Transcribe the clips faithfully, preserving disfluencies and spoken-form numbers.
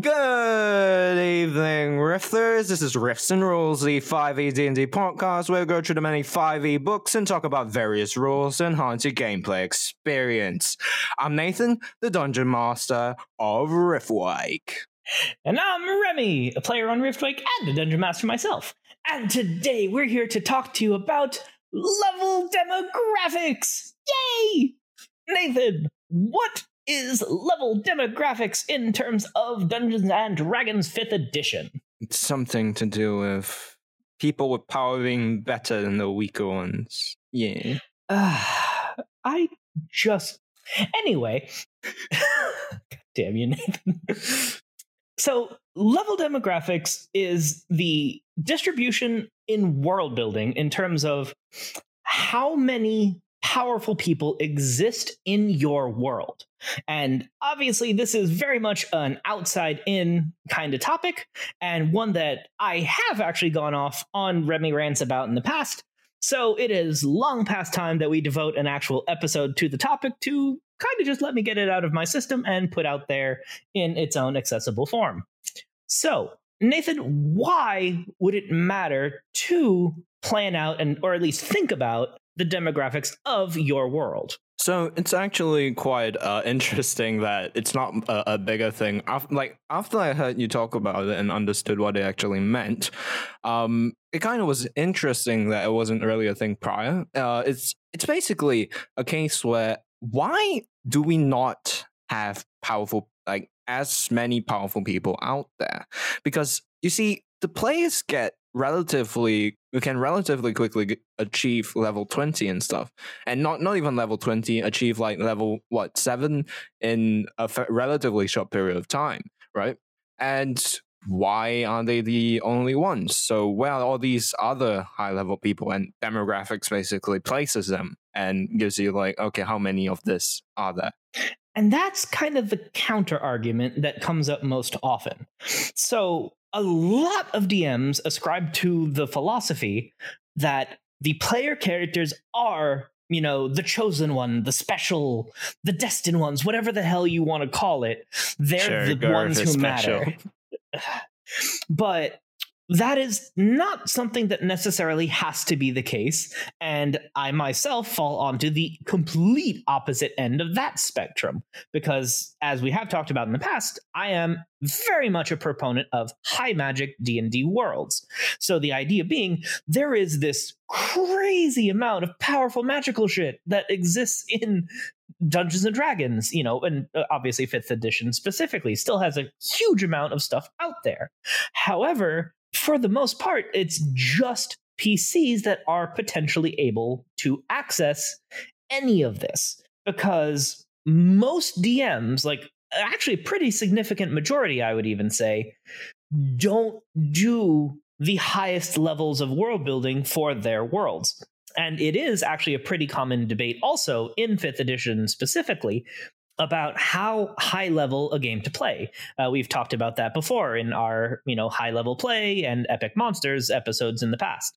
Good evening, Rifters. This is Rifts and Rules, the five e D and D podcast where we go through the many five e books and talk about various rules to enhance your gameplay experience. I'm Nathan, the Dungeon Master of Riftwake. And I'm Remy, a player on Riftwake and a Dungeon Master myself. And today we're here to talk to you about level demographics. Yay! Nathan, what is level demographics in terms of Dungeons and Dragons fifth edition? It's something to do with people with power being better than the weaker ones. Yeah. Uh, I just... Anyway. God damn you, Nathan. So, level demographics is the distribution in world building in terms of how many powerful people exist in your world. And obviously, this is very much an outside-in kind of topic, and one that I have actually gone off on Remy Rants about in the past. So it is long past time that we devote an actual episode to the topic to kind of just let me get it out of my system and put out there in its own accessible form. So, Nathan, why would it matter to plan out and or at least think about the demographics of your world? So it's actually quite uh, interesting that it's not a, a bigger thing. After, like after I heard you talk about it and understood what it actually meant, um, it kind of was interesting that it wasn't really a thing prior. Uh, it's it's basically a case where why do we not have powerful like as many powerful people out there? Because you see, the players get relatively. We can relatively quickly achieve level twenty and stuff, and not not even level twenty, achieve like level what seven in a f- relatively short period of time, right? And why are they the only ones? So where are all these other high level people? And demographics basically places them and gives you like, okay, how many of this are there? And that's kind of the counter argument that comes up most often. So a lot of D Ms ascribe to the philosophy that the player characters are, you know, the chosen one, the special, the destined ones, whatever the hell you want to call it. They're sure, the ones who matter. But that is not something that necessarily has to be the case. And I myself fall onto the complete opposite end of that spectrum, because as we have talked about in the past, I am very much a proponent of high magic D and D worlds. So the idea being there is this crazy amount of powerful magical shit that exists in Dungeons and Dragons, you know, and obviously fifth edition specifically still has a huge amount of stuff out there. However, for the most part, it's just P Cs that are potentially able to access any of this, because most D Ms, like actually a pretty significant majority, I would even say, don't do the highest levels of world building for their worlds. And it is actually a pretty common debate also in fifth edition specifically about how high level a game to play. Uh, we've talked about that before in our, you know, high level play and epic monsters episodes in the past.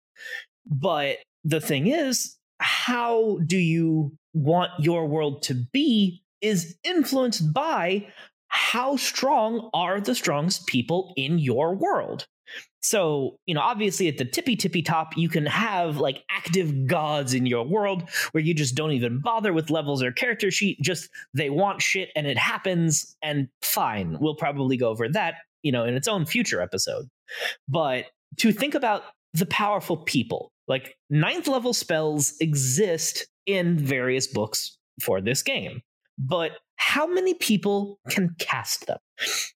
But the thing is, how do you want your world to be is influenced by how strong are the strongest people in your world. So, you know, obviously at the tippy tippy top, you can have like active gods in your world where you just don't even bother with levels or character sheet. Just they want shit and it happens, and fine. We'll probably go over that, you know, in its own future episode. But to think about the powerful people, like ninth level spells exist in various books for this game, but how many people can cast them?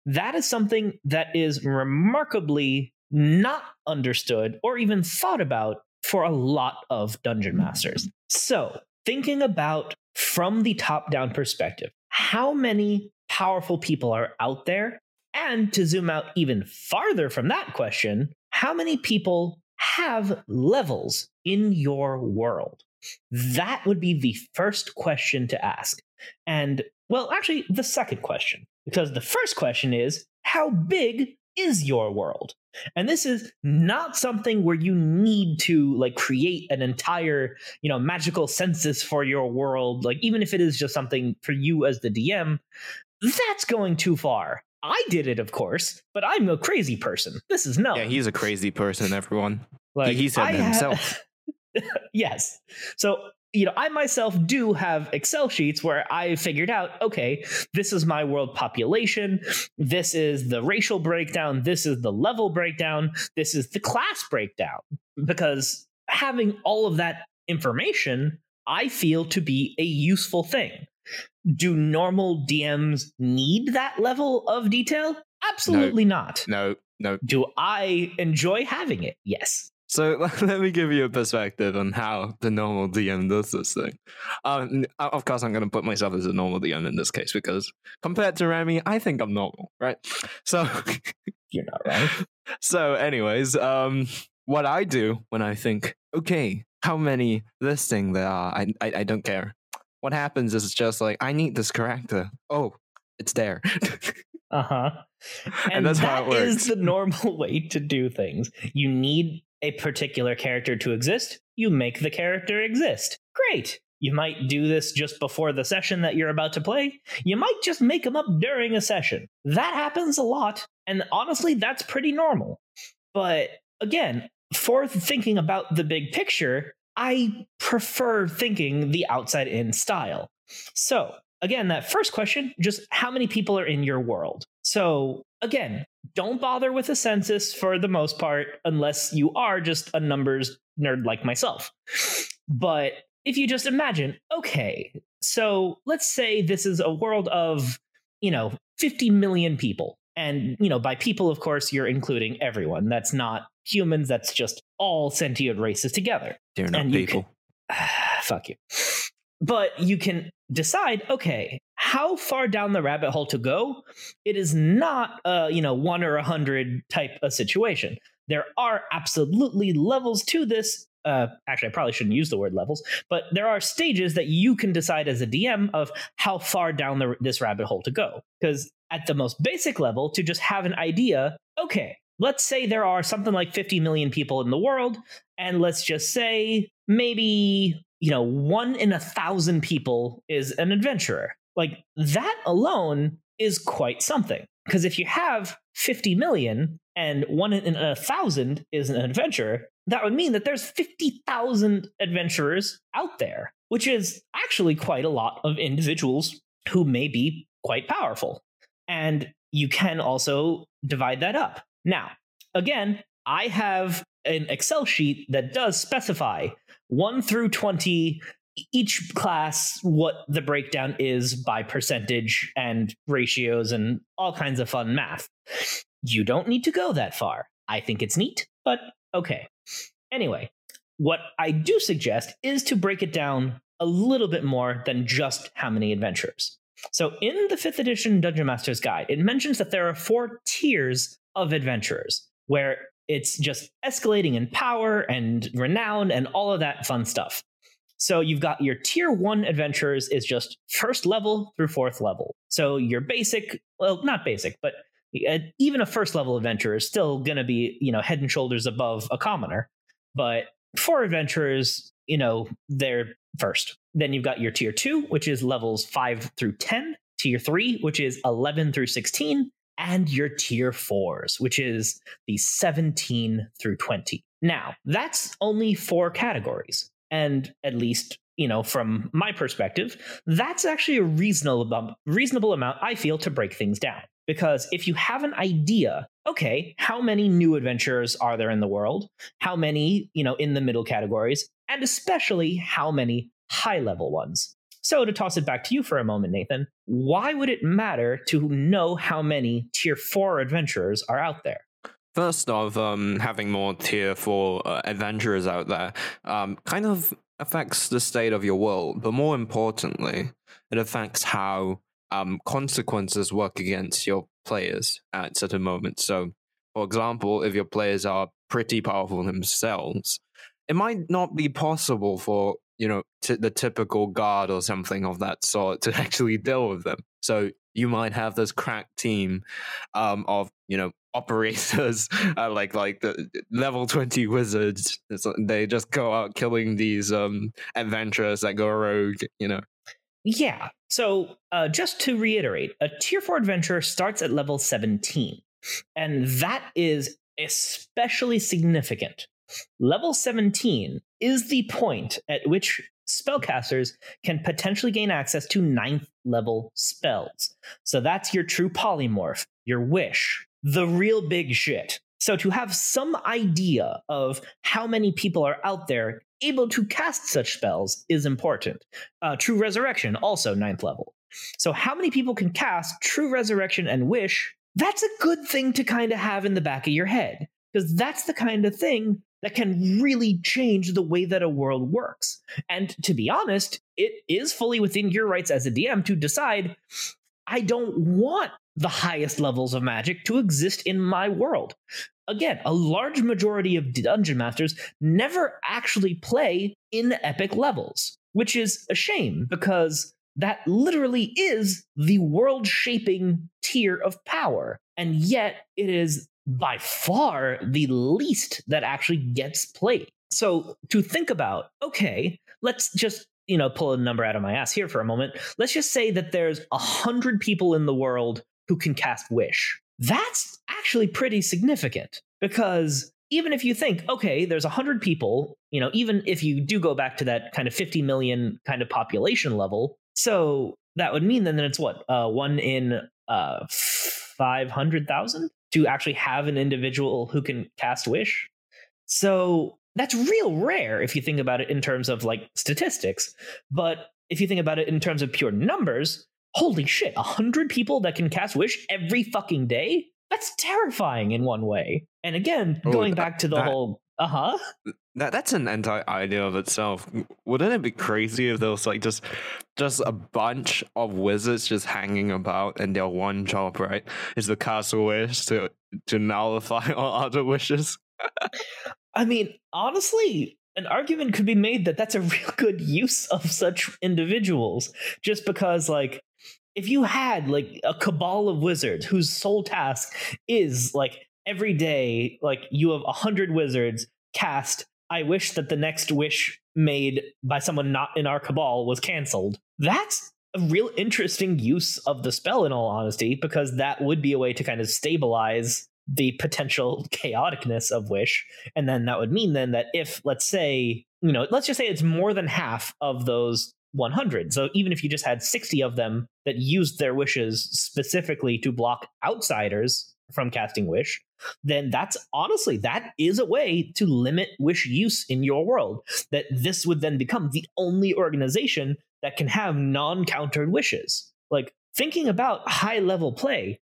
That is something that is remarkably not understood or even thought about for a lot of dungeon masters. So, thinking about from the top-down perspective, how many powerful people are out there? And to zoom out even farther from that question, how many people have levels in your world? That would be the first question to ask. And, well, actually, the second question, because the first question is, how big is your world? And this is not something where you need to like create an entire, you know, magical census for your world. Like, even if it is just something for you as the D M, that's going too far. I did it, of course, but I'm a crazy person. This is no. Yeah, he's a crazy person, everyone. Like, he, he said I that himself. Have... Yes. So, you know, I myself do have Excel sheets where I figured out, okay, this is my world population. This is the racial breakdown. This is the level breakdown. This is the class breakdown. Because having all of that information, I feel to be a useful thing. Do normal D Ms need that level of detail? Absolutely no, not. No, no. Do I enjoy having it? Yes. So let me give you a perspective on how the normal D M does this thing. Um, of course, I'm going to put myself as a normal D M in this case, because compared to Remy, I think I'm normal, right? So you're not right. So anyways, um, what I do when I think, okay, how many this thing there are, I, I, I don't care. What happens is it's just like, I need this character. Oh, it's there. Uh-huh. And, and that's that how it works. Is the normal way to do things. You need a particular character to exist. You make the character exist. Great. You might do this just before the session that you're about to play. You might just make them up during a session. That happens a lot. And honestly, that's pretty normal. But again, for thinking about the big picture, I prefer thinking the outside-in style. So, again, that first question, just how many people are in your world? So, again, don't bother with a census for the most part, unless you are just a numbers nerd like myself. But if you just imagine, okay, so let's say this is a world of, you know, fifty million people. And, you know, by people, of course, you're including everyone. That's not humans. That's just all sentient races together. They're not and people. Can, ah, fuck you. But you can decide, okay, how far down the rabbit hole to go? It is not a, you know, one or a hundred type of situation. There are absolutely levels to this. Uh, actually, I probably shouldn't use the word levels, but there are stages that you can decide as a D M of how far down the, this rabbit hole to go. Because at the most basic level, to just have an idea, okay, let's say there are something like fifty million people in the world, and let's just say maybe, you know, one in a thousand people is an adventurer. Like, that alone is quite something. Because if you have fifty million and one in a thousand is an adventurer, that would mean that there's fifty thousand adventurers out there, which is actually quite a lot of individuals who may be quite powerful. And you can also divide that up. Now, again, I have an Excel sheet that does specify one through twenty, each class, what the breakdown is by percentage and ratios and all kinds of fun math. You don't need to go that far. I think it's neat, but okay. Anyway, what I do suggest is to break it down a little bit more than just how many adventurers. So in the fifth edition Dungeon Master's Guide, it mentions that there are four tiers of adventurers, where it's just escalating in power and renown and all of that fun stuff. So you've got your tier one adventurers is just first level through fourth level. So your basic, well, not basic, but even a first level adventurer is still going to be, you know, head and shoulders above a commoner. But for adventurers, you know, they're first. Then you've got your tier two, which is levels five through ten, tier three, which is eleven through sixteen, and your tier fours, which is the seventeen through twenty. Now, that's only four categories. And at least, you know, from my perspective, that's actually a reasonable, reasonable amount, I feel, to break things down. Because if you have an idea, okay, how many new adventurers are there in the world? How many, you know, in the middle categories? And especially, how many high-level ones? So to toss it back to you for a moment, Nathan, why would it matter to know how many tier four adventurers are out there? First off, um, having more tier four uh, adventurers out there um, kind of affects the state of your world, but more importantly, it affects how um, consequences work against your players at certain moments. So, for example, if your players are pretty powerful themselves, it might not be possible for, you know, t- the typical guard or something of that sort to actually deal with them. So you might have this crack team um, of, you know, operators, uh, like like the level twenty wizards. They just go out killing these um, adventurers that go rogue, you know. Yeah. So uh, just to reiterate, a tier four adventurer starts at level seventeen, and that is especially significant. Level seventeen is the point at which spellcasters can potentially gain access to ninth level spells. So that's your true polymorph, your wish, the real big shit. So to have some idea of how many people are out there able to cast such spells is important. Uh, True Resurrection, also ninth level. So how many people can cast True Resurrection and Wish? That's a good thing to kind of have in the back of your head, because that's the kind of thing that can really change the way that a world works. And to be honest, it is fully within your rights as a D M to decide, I don't want the highest levels of magic to exist in my world. Again, a large majority of dungeon masters never actually play in epic levels, which is a shame because that literally is the world-shaping tier of power. And yet it is by far the least that actually gets played. So to think about, okay, let's just, you know, pull a number out of my ass here for a moment. Let's just say that there's a hundred people in the world who can cast Wish. That's actually pretty significant, because even if you think, okay, there's a hundred people, you know, even if you do go back to that kind of fifty million kind of population level, so that would mean then that it's what, uh, one in uh, five hundred thousand? To actually have an individual who can cast Wish. So that's real rare if you think about it in terms of like statistics. But if you think about it in terms of pure numbers, holy shit, one hundred people that can cast Wish every fucking day? That's terrifying in one way. And again, oh, going that, back to the that, whole, uh-huh. That, that's an entire idea of itself. Wouldn't it be crazy if there was like just, just a bunch of wizards just hanging about and their one job, right, is to cast a wish to, to nullify all other wishes? I mean, honestly, an argument could be made that that's a real good use of such individuals, just because like, if you had like a cabal of wizards whose sole task is like every day, like you have a hundred wizards cast, I wish that the next wish made by someone not in our cabal was canceled. That's a real interesting use of the spell, in all honesty, because that would be a way to kind of stabilize the potential chaoticness of Wish. And then that would mean then that if, let's say, you know, let's just say it's more than half of those one hundred. So even if you just had sixty of them that used their wishes specifically to block outsiders from casting Wish, then that's honestly, that is a way to limit wish use in your world, that this would then become the only organization that can have non-countered wishes. Like thinking about high level play,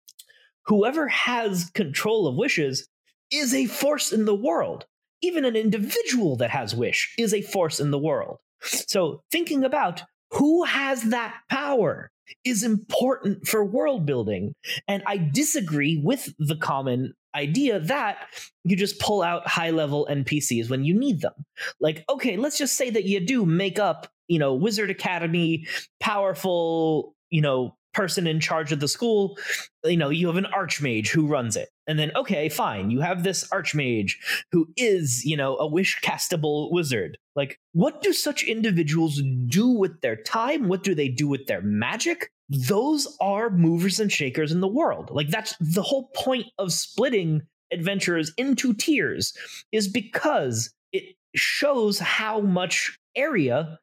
whoever has control of wishes is a force in the world. Even an individual that has wish is a force in the world. So thinking about who has that power is important for world building. And I disagree with the common idea that you just pull out high-level N P Cs when you need them. Like, okay, let's just say that you do make up, you know, Wizard Academy, powerful, you know, person in charge of the school. You know, you have an archmage who runs it. And then, okay, fine, you have this archmage who is, you know, a wish-castable wizard. Like, what do such individuals do with their time? What do they do with their magic? Those are movers and shakers in the world. Like, that's the whole point of splitting adventurers into tiers, is because it shows how much area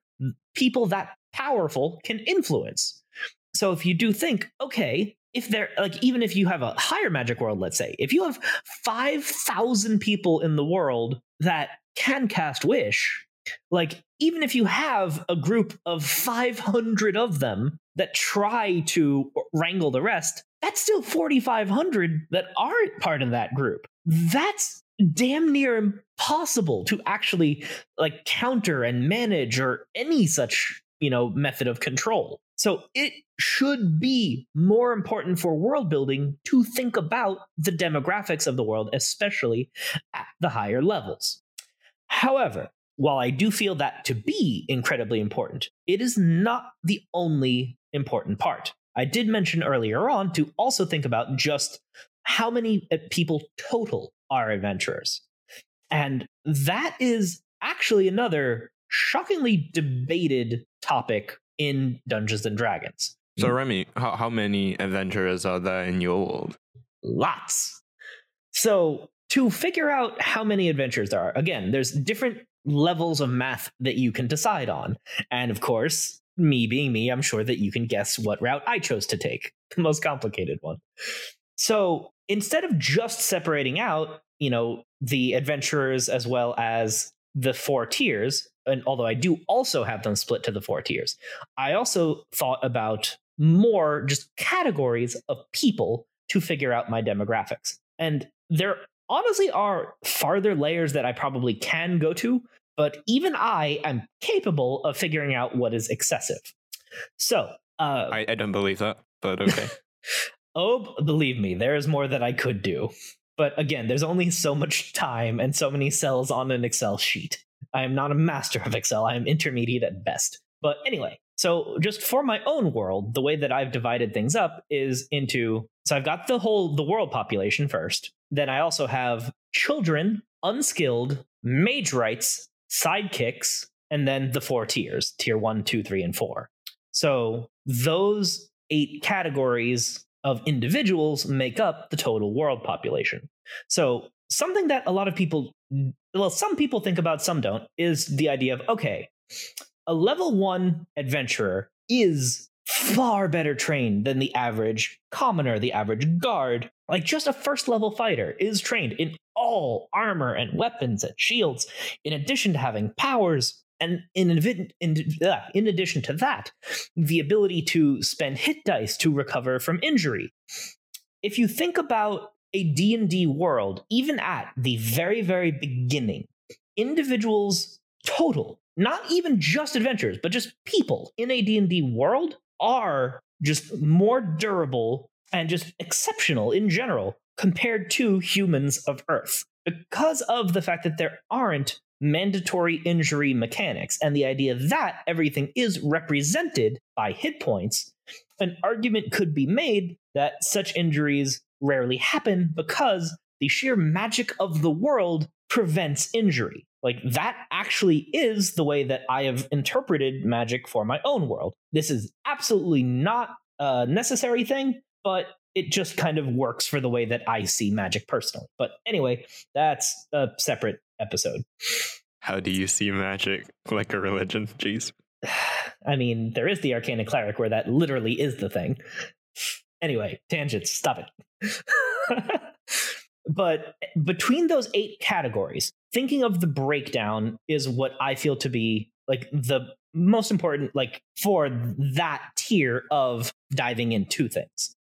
people that powerful can influence. So if you do think, okay, if they're like, even if you have a higher magic world, let's say, if you have five thousand people in the world that can cast Wish, like, even if you have a group of five hundred of them that try to wrangle the rest, that's still forty-five hundred that aren't part of that group. That's damn near impossible to actually like counter and manage or any such, you know, method of control. So it should be more important for world building to think about the demographics of the world, especially at the higher levels. However, while I do feel that to be incredibly important, it is not the only important part. I did mention earlier on to also think about just how many people total are adventurers. And that is actually another shockingly debated topic in Dungeons and Dragons. So Remy, how, how many adventurers are there in your world? Lots. So to figure out how many adventurers there are, again, there's different levels of math that you can decide on. And of course, me being me, I'm sure that you can guess what route I chose to take, the most complicated one. So instead of just separating out, you know, the adventurers as well as the four tiers, and although I do also have them split to the four tiers, I also thought about more just categories of people to figure out my demographics. And there honestly are farther layers that I probably can go to, but even I am capable of figuring out what is excessive. So uh, I, I don't believe that, but okay. Oh, believe me, there is more that I could do. But again, there's only so much time and so many cells on an Excel sheet. I am not a master of Excel. I am intermediate at best. But anyway, so just for my own world, the way that I've divided things up is into, so I've got the whole, the world population first. Then I also have children, unskilled, mage rights, sidekicks, and then the four tiers, tier one, two, three, and four. So those eight categories of individuals make up the total world population. So something that a lot of people, well, some people think about, some don't, is the idea of, okay, a level one adventurer is far better trained than the average commoner, the average guard. Like, just a first level fighter is trained in all armor and weapons and shields, in addition to having powers. And in, in, in addition to that, the ability to spend hit dice to recover from injury. If you think about a D and D world, even at the very, very beginning, individuals total, not even just adventurers, but just people in a D and D world are just more durable and just exceptional in general compared to humans of Earth, because of the fact that there aren't mandatory injury mechanics and the idea that everything is represented by hit points. An argument could be made that such injuries rarely happen because the sheer magic of the world prevents injury. Like, that actually is the way that I have interpreted magic for my own world. This is absolutely not a necessary thing, but it just kind of works for the way that I see magic personally. But anyway, that's a separate episode. How do you see magic like a religion? Jeez. I mean, there is the Arcana Cleric where that literally is the thing. Anyway, tangents, stop it. But between those eight categories, thinking of the breakdown is what I feel to be like the most important, like, for that tier of diving into things.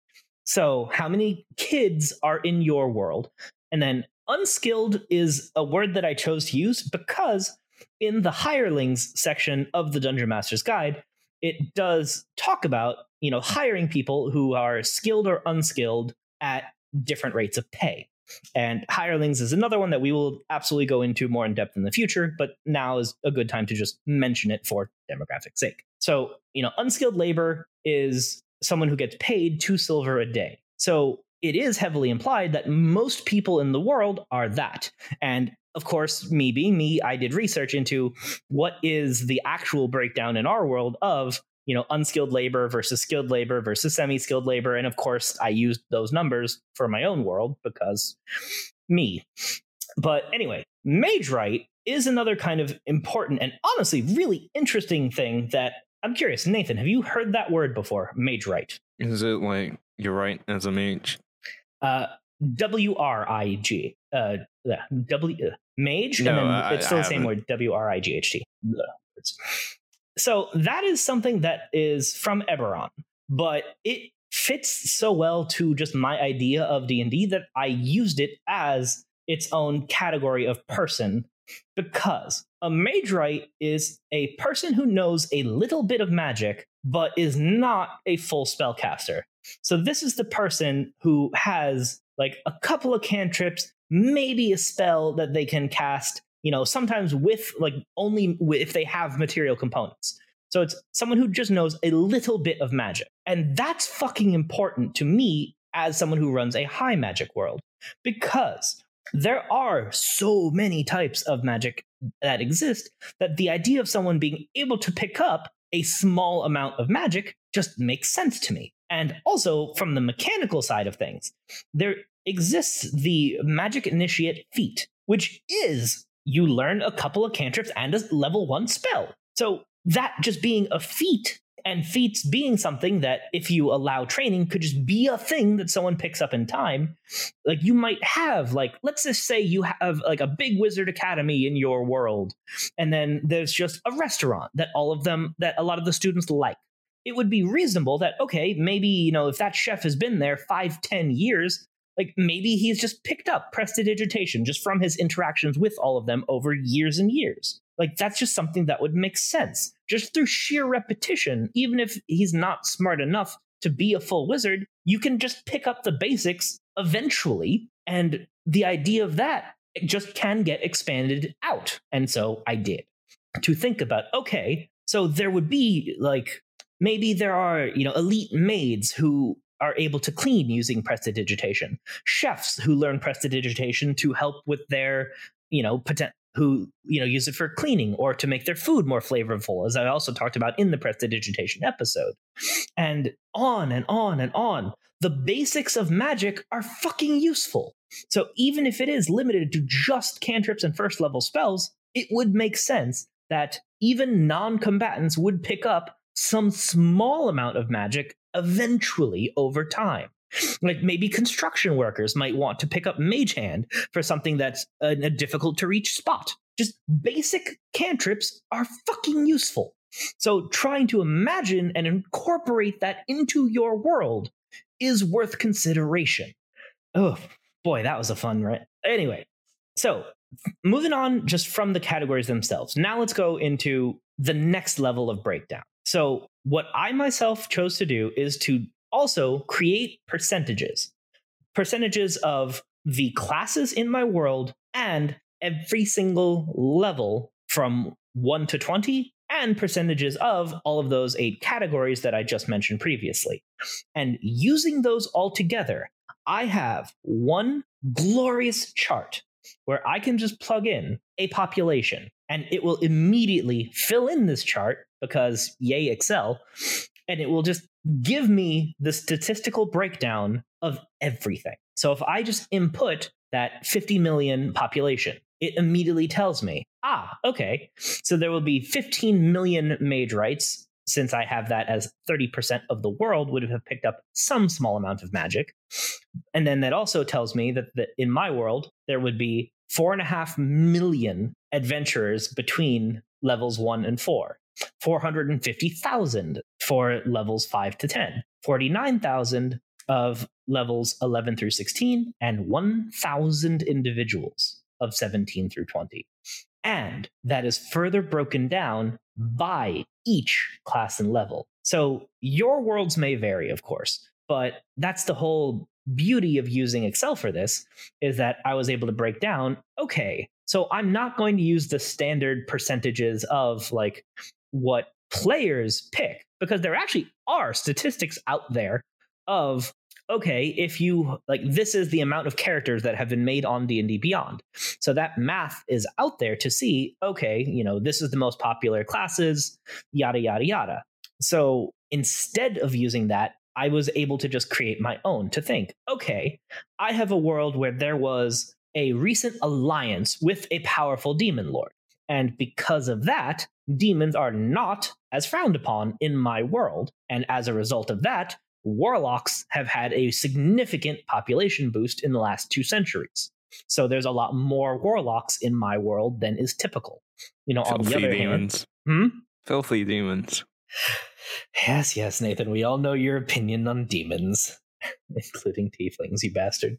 So how many kids are in your world? And then unskilled is a word that I chose to use because in the hirelings section of the Dungeon Master's Guide, it does talk about, you know, hiring people who are skilled or unskilled at different rates of pay. And Hirelings is another one that we will absolutely go into more in depth in the future, but now is a good time to just mention it for demographic sake. So, you know, unskilled labor is someone who gets paid two silver a day. So it is heavily implied that most people in the world are that. And of course, me being me, I did research into what is the actual breakdown in our world of, you know, unskilled labor versus skilled labor versus semi-skilled labor. And of course, I used those numbers for my own world because me. But anyway, Magewright is another kind of important and honestly really interesting thing that I'm curious. Nathan, have you heard that word before? Magewright. Is it like you're right as a mage? Uh, W R I G. Uh, w- uh, mage. No, and then I, it's still I the same haven't. Word. W R I G H T. So that is something that is from Eberron, but it fits so well to just my idea of D and D that I used it as its own category of person, because a Magewright is a person who knows a little bit of magic, but is not a full spellcaster. So this is the person who has like a couple of cantrips, maybe a spell that they can cast, you know, sometimes with like only if they have material components. So it's someone who just knows a little bit of magic. And that's fucking important to me as someone who runs a high magic world, because there are so many types of magic that exist that the idea of someone being able to pick up a small amount of magic just makes sense to me. And also from the mechanical side of things, there exists the Magic Initiate feat, which is you learn a couple of cantrips and a level one spell. So that just being a feat, and feats being something that if you allow training could just be a thing that someone picks up in time. Like you might have like, let's just say you have like a big wizard academy in your world. And then there's just a restaurant that all of them, that a lot of the students like. It would be reasonable that, okay, maybe, you know, if that chef has been there five, ten years, like maybe he's just picked up prestidigitation just from his interactions with all of them over years and years. Like that's just something that would make sense just through sheer repetition. Even if he's not smart enough to be a full wizard, you can just pick up the basics eventually. And the idea of that just can get expanded out. And so I did to think about, okay, so there would be like, maybe there are, you know, elite maids who are able to clean using prestidigitation, chefs who learn prestidigitation to help with their, you know, poten- who, you know, use it for cleaning or to make their food more flavorful, as I also talked about in the prestidigitation episode. And on and on and on. The basics of magic are fucking useful. So even if it is limited to just cantrips and first level spells, it would make sense that even non-combatants would pick up some small amount of magic eventually over time. Like maybe construction workers might want to pick up Mage Hand for something that's a, a difficult to reach spot. Just basic cantrips are fucking useful. So trying to imagine and incorporate that into your world is worth consideration. Oh boy, that was a fun rant. Anyway, so moving on just from the categories themselves. Now let's go into the next level of breakdown. So what I myself chose to do is to also create percentages, percentages of the classes in my world and every single level from one to twenty and percentages of all of those eight categories that I just mentioned previously. And using those all together, I have one glorious chart where I can just plug in a population and it will immediately fill in this chart because yay Excel, and it will just give me the statistical breakdown of everything. So if I just input that fifty million population, it immediately tells me, ah, okay, so there will be fifteen million Magewrights, since I have that as thirty percent of the world would have picked up some small amount of magic. And then that also tells me that, that in my world, there would be four and a half million adventurers between levels one and four. four hundred fifty thousand for levels five to ten, forty-nine thousand of levels eleven through sixteen, and one thousand individuals of seventeen through twenty. And that is further broken down by each class and level. So your worlds may vary, of course, but that's the whole beauty of using Excel for this is that I was able to break down, okay, so I'm not going to use the standard percentages of like what players pick, because there actually are statistics out there of, okay, if you like, this is the amount of characters that have been made on D and D Beyond. So that math is out there to see, okay, you know, this is the most popular classes, yada, yada, yada. So instead of using that, I was able to just create my own to think, okay, I have a world where there was a recent alliance with a powerful demon lord. And because of that, demons are not as frowned upon in my world. And as a result of that, warlocks have had a significant population boost in the last two centuries. So there's a lot more warlocks in my world than is typical. You know, filthy on the other demons. Hand, hmm? Filthy demons. Yes, yes, Nathan, we all know your opinion on demons, including tieflings, you bastard.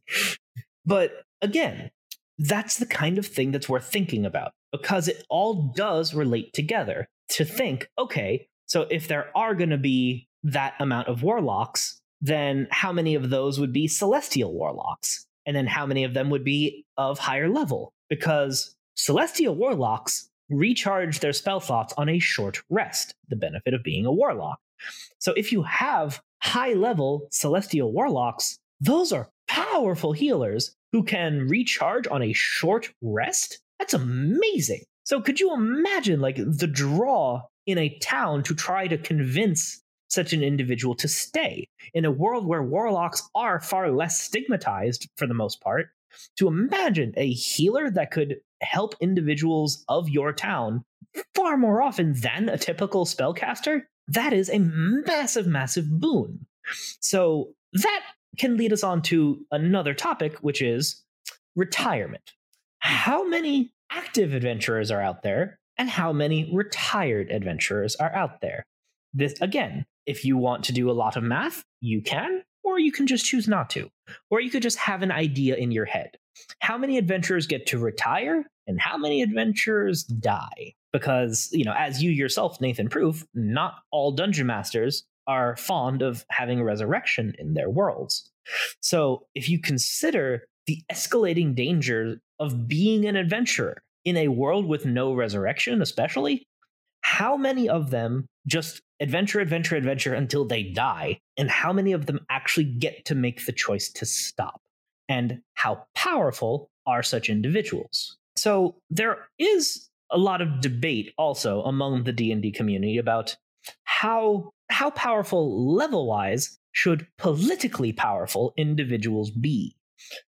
But again, that's the kind of thing that's worth thinking about, because it all does relate together to think, okay, so if there are going to be that amount of warlocks, then how many of those would be celestial warlocks? And then how many of them would be of higher level? Because celestial warlocks recharge their spell slots on a short rest, the benefit of being a warlock. So if you have high level celestial warlocks, those are powerful healers who can recharge on a short rest. That's amazing. So could you imagine like the draw in a town to try to convince such an individual to stay in a world where warlocks are far less stigmatized for the most part? To imagine a healer that could help individuals of your town far more often than a typical spellcaster, that is a massive, massive boon. So that can lead us on to another topic, which is retirement. How many active adventurers are out there, and how many retired adventurers are out there? This, again, if you want to do a lot of math, you can, or you can just choose not to, or you could just have an idea in your head. How many adventurers get to retire, and how many adventurers die? Because, you know, as you yourself, Nathan, prove, not all dungeon masters are fond of having a resurrection in their worlds. So if you consider the escalating danger of being an adventurer in a world with no resurrection, especially, how many of them just adventure, adventure, adventure until they die, and how many of them actually get to make the choice to stop? And how powerful are such individuals? So there is a lot of debate also among the D and D community about how how powerful level-wise should politically powerful individuals be.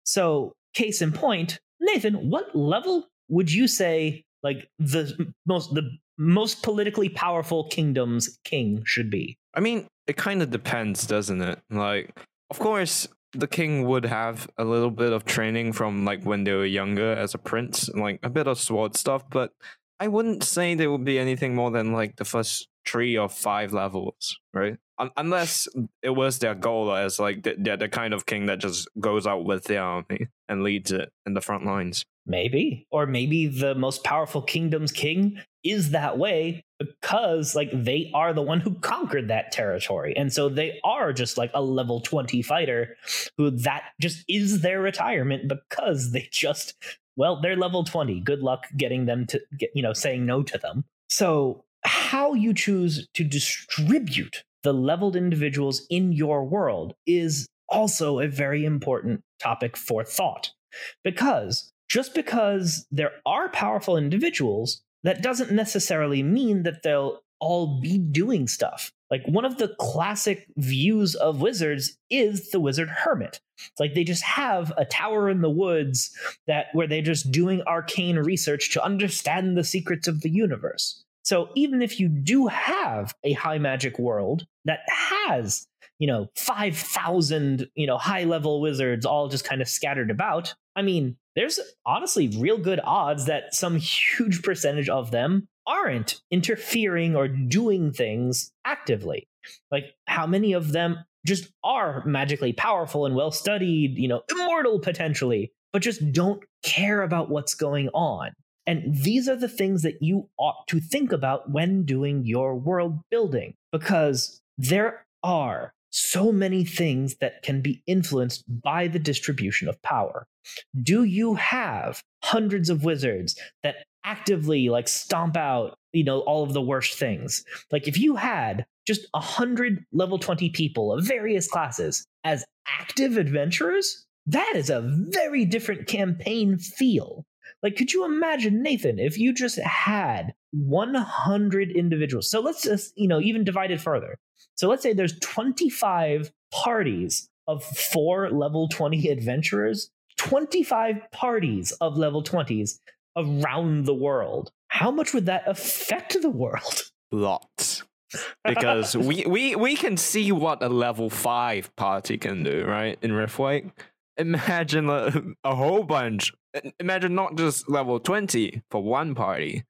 So case in point, Nathan, what level would you say like the most the most politically powerful kingdom's king should be? I mean, it kind of depends, doesn't it? Like, of course, the king would have a little bit of training from like when they were younger as a prince, like a bit of sword stuff, but I wouldn't say there would be anything more than like the first three or five levels, right? Um, unless it was their goal as like they're the kind of king that just goes out with the army and leads it in the front lines. Maybe. Or maybe the most powerful kingdom's king is that way because like they are the one who conquered that territory. And so they are just like a level twenty fighter who that just is their retirement because they just, well, they're level twenty. Good luck getting them to, get, you know, saying no to them. So how you choose to distribute the leveled individuals in your world is also a very important topic for thought, because just because there are powerful individuals, that doesn't necessarily mean that they'll all be doing stuff. Like one of the classic views of wizards is the wizard hermit. It's like they just have a tower in the woods that where they're just doing arcane research to understand the secrets of the universe. So even if you do have a high magic world that has, you know, five thousand, you know, high level wizards all just kind of scattered about, I mean, there's honestly real good odds that some huge percentage of them aren't interfering or doing things actively. Like how many of them just are magically powerful and well studied, you know, immortal potentially, but just don't care about what's going on. And these are the things that you ought to think about when doing your world building, because there are so many things that can be influenced by the distribution of power. Do you have hundreds of wizards that actively like stomp out, you know, all of the worst things? Like if you had just a hundred level twenty people of various classes as active adventurers, that is a very different campaign feel. Like, could you imagine, Nathan, if you just had one hundred individuals? So let's just, you know, even divide it further. So let's say there's twenty-five parties of four level twenty adventurers, twenty-five parties of level twenties around the world. How much would that affect the world? Lots. Because we, we, we can see what a level five party can do, right? In Riftwake. Imagine a, a whole bunch. Imagine not just level twenty for one party,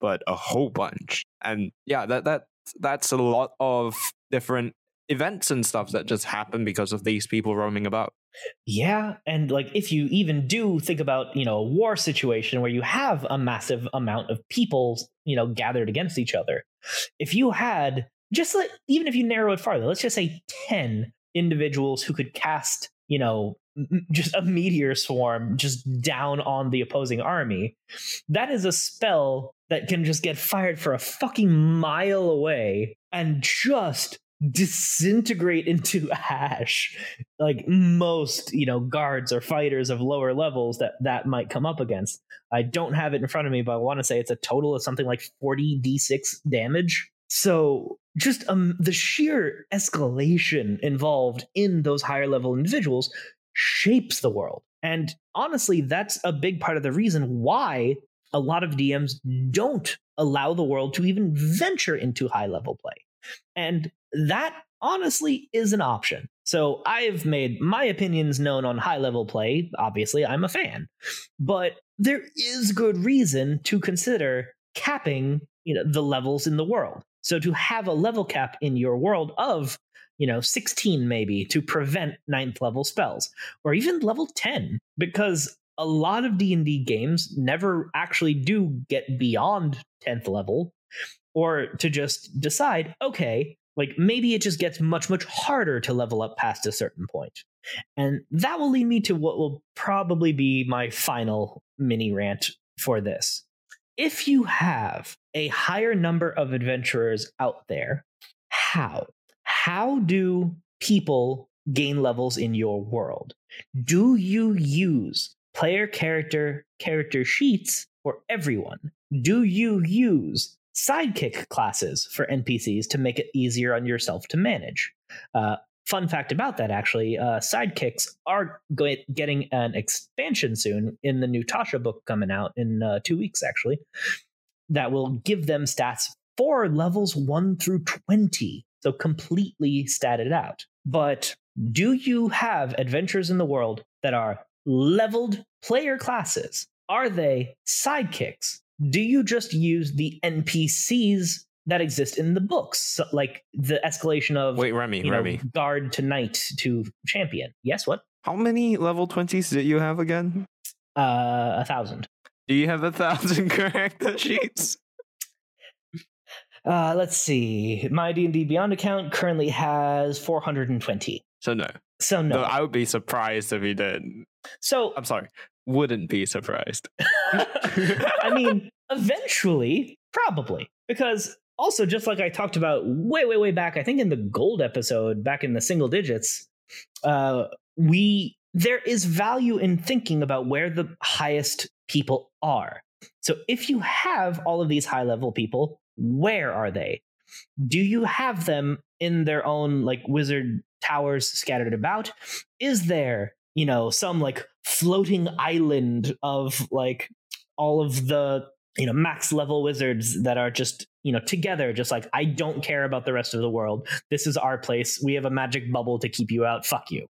but a whole bunch. And yeah, that that that's a lot of different events and stuff that just happen because of these people roaming about. Yeah, and like if you even do think about, you know, a war situation where you have a massive amount of people, you know, gathered against each other. If you had just like, even if you narrow it farther, let's just say ten individuals who could cast, you know, just a meteor swarm just down on the opposing army. That is a spell that can just get fired for a fucking mile away and just disintegrate into ash. Like most, you know, guards or fighters of lower levels that that might come up against. I don't have it in front of me, but I want to say it's a total of something like forty d six damage. So just um, the sheer escalation involved in those higher level individuals shapes the world. And honestly, that's a big part of the reason why a lot of D Ms don't allow the world to even venture into high level play. And that honestly is an option. So I've made my opinions known on high level play. Obviously, I'm a fan, but there is good reason to consider capping, you know, the levels in the world. So to have a level cap in your world of, you know, sixteen maybe to prevent ninth level spells, or even level ten, because a lot of D and D games never actually do get beyond tenth level, or to just decide, okay, like maybe it just gets much, much harder to level up past a certain point. And that will lead me to what will probably be my final mini rant for this. If you have a higher number of adventurers out there, how? How do people gain levels in your world? Do you use player character character sheets for everyone? Do you use sidekick classes for N P Cs to make it easier on yourself to manage? Uh, fun fact about that, actually, uh, sidekicks are go- getting an expansion soon in the new Tasha book coming out in uh, two weeks, actually, that will give them stats for levels one through twenty. So completely statted out. But do you have adventures in the world that are leveled player classes? Are they sidekicks? Do you just use the N P Cs that exist in the books? So like the escalation of Wait, Remy, you know, Remy. guard to knight to champion. Yes, what? How many level twenties did you have again? Uh, a thousand. Do you have a thousand character sheets? Uh, let's see. My D and D Beyond account currently has four hundred twenty. So no. So no. no. I would be surprised if you did. So I'm sorry. Wouldn't be surprised. I mean, eventually, probably. Because also, just like I talked about way, way, way back, I think in the gold episode, back in the single digits, uh, we there is value in thinking about where the highest people are. So if you have all of these high level people, where are they? Do you have them in their own like wizard towers scattered about? Is there, you know, some like floating island of like all of the, you know, max level wizards that are just, you know, together, just like, I don't care about the rest of the world. This is our place. We have a magic bubble to keep you out. Fuck you.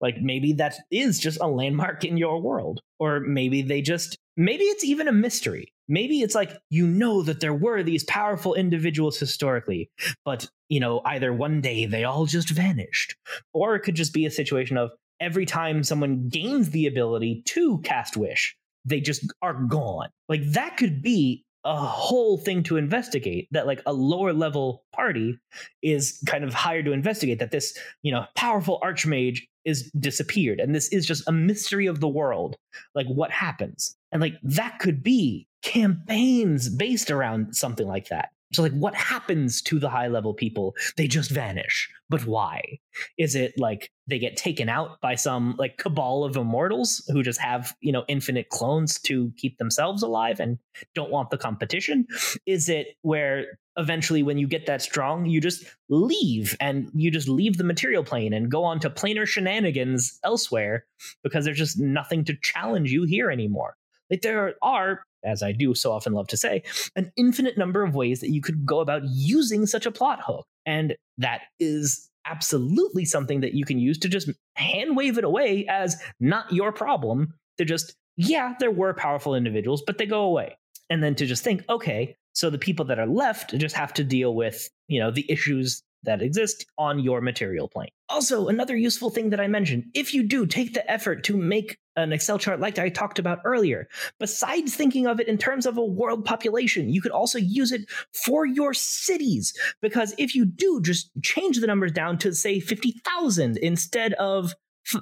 Like maybe that is just a landmark in your world, or maybe they just, maybe it's even a mystery. Maybe it's like, you know, that there were these powerful individuals historically, but, you know, either one day they all just vanished, or it could just be a situation of every time someone gains the ability to cast wish, they just are gone. Like that could be a whole thing to investigate, that like a lower level party is kind of hired to investigate that this, you know, powerful archmage is disappeared. And this is just a mystery of the world. Like what happens? And like, that could be campaigns based around something like that. So like what happens to the high level people? They just vanish. But why? Is it like they get taken out by some like cabal of immortals who just have, you know, infinite clones to keep themselves alive and don't want the competition? Is it where eventually when you get that strong, you just leave and you just leave the material plane and go on to planar shenanigans elsewhere because there's just nothing to challenge you here anymore? Like there are, as I do so often love to say, an infinite number of ways that you could go about using such a plot hook. And that is absolutely something that you can use to just hand wave it away as not your problem. To just, yeah, there were powerful individuals, but they go away. And then to just think, okay, so the people that are left just have to deal with, you know, the issues that exist on your material plane. Also, another useful thing that I mentioned, if you do take the effort to make an Excel chart like I talked about earlier, besides thinking of it in terms of a world population, you could also use it for your cities. Because if you do just change the numbers down to, say, fifty thousand instead of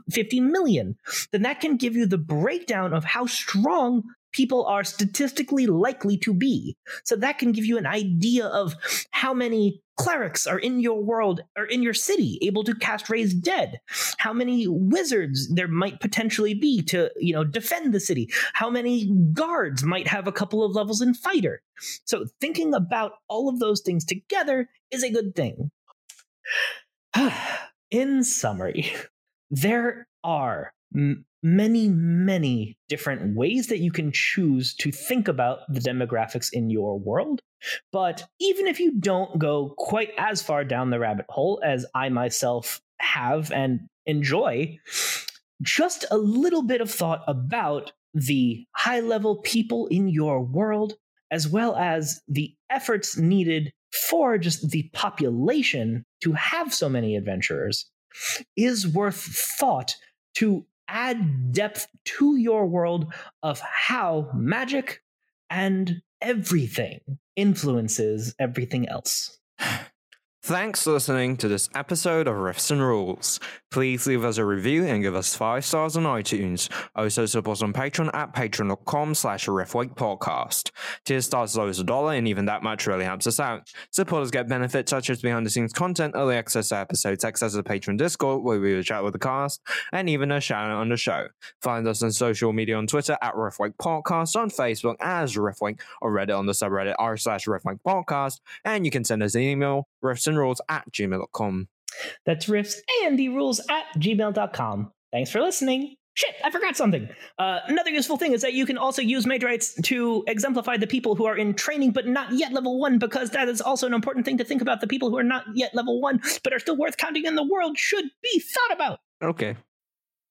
fifty million, then that can give you the breakdown of how strong people are statistically likely to be. So that can give you an idea of how many clerics are in your world or in your city able to cast raise dead, how many wizards there might potentially be to, you know, defend the city, how many guards might have a couple of levels in fighter. So thinking about all of those things together is a good thing. In summary, there are m- many, many different ways that you can choose to think about the demographics in your world. But even if you don't go quite as far down the rabbit hole as I myself have and enjoy, just a little bit of thought about the high-level people in your world, as well as the efforts needed for just the population to have so many adventurers, is worth thought to add depth to your world of how magic and everything influences everything else. Thanks for listening to this episode of Rifts and Rules. Please leave us a review and give us five stars on iTunes. Also support us on Patreon at patreon.com slash Riftwake podcast. Tiers start as low as a dollar, and even that much really helps us out. Supporters get benefits such as behind-the-scenes content, early access to episodes, access to the Patreon Discord, where we will chat with the cast, and even a shout-out on the show. Find us on social media on Twitter at Riftwake Podcast, on Facebook as Riftwake, or Reddit on the subreddit r slash Riftwake Podcast, and you can send us an email, Rifts and Rules at gmail dot com. That's riffs and the rules at gmail dot com. Thanks for listening. Shit, I forgot something. Uh, another useful thing is that you can also use Madrites to exemplify the people who are in training but not yet level one, because that is also an important thing to think about. The people who are not yet level one but are still worth counting in the world should be thought about. Okay.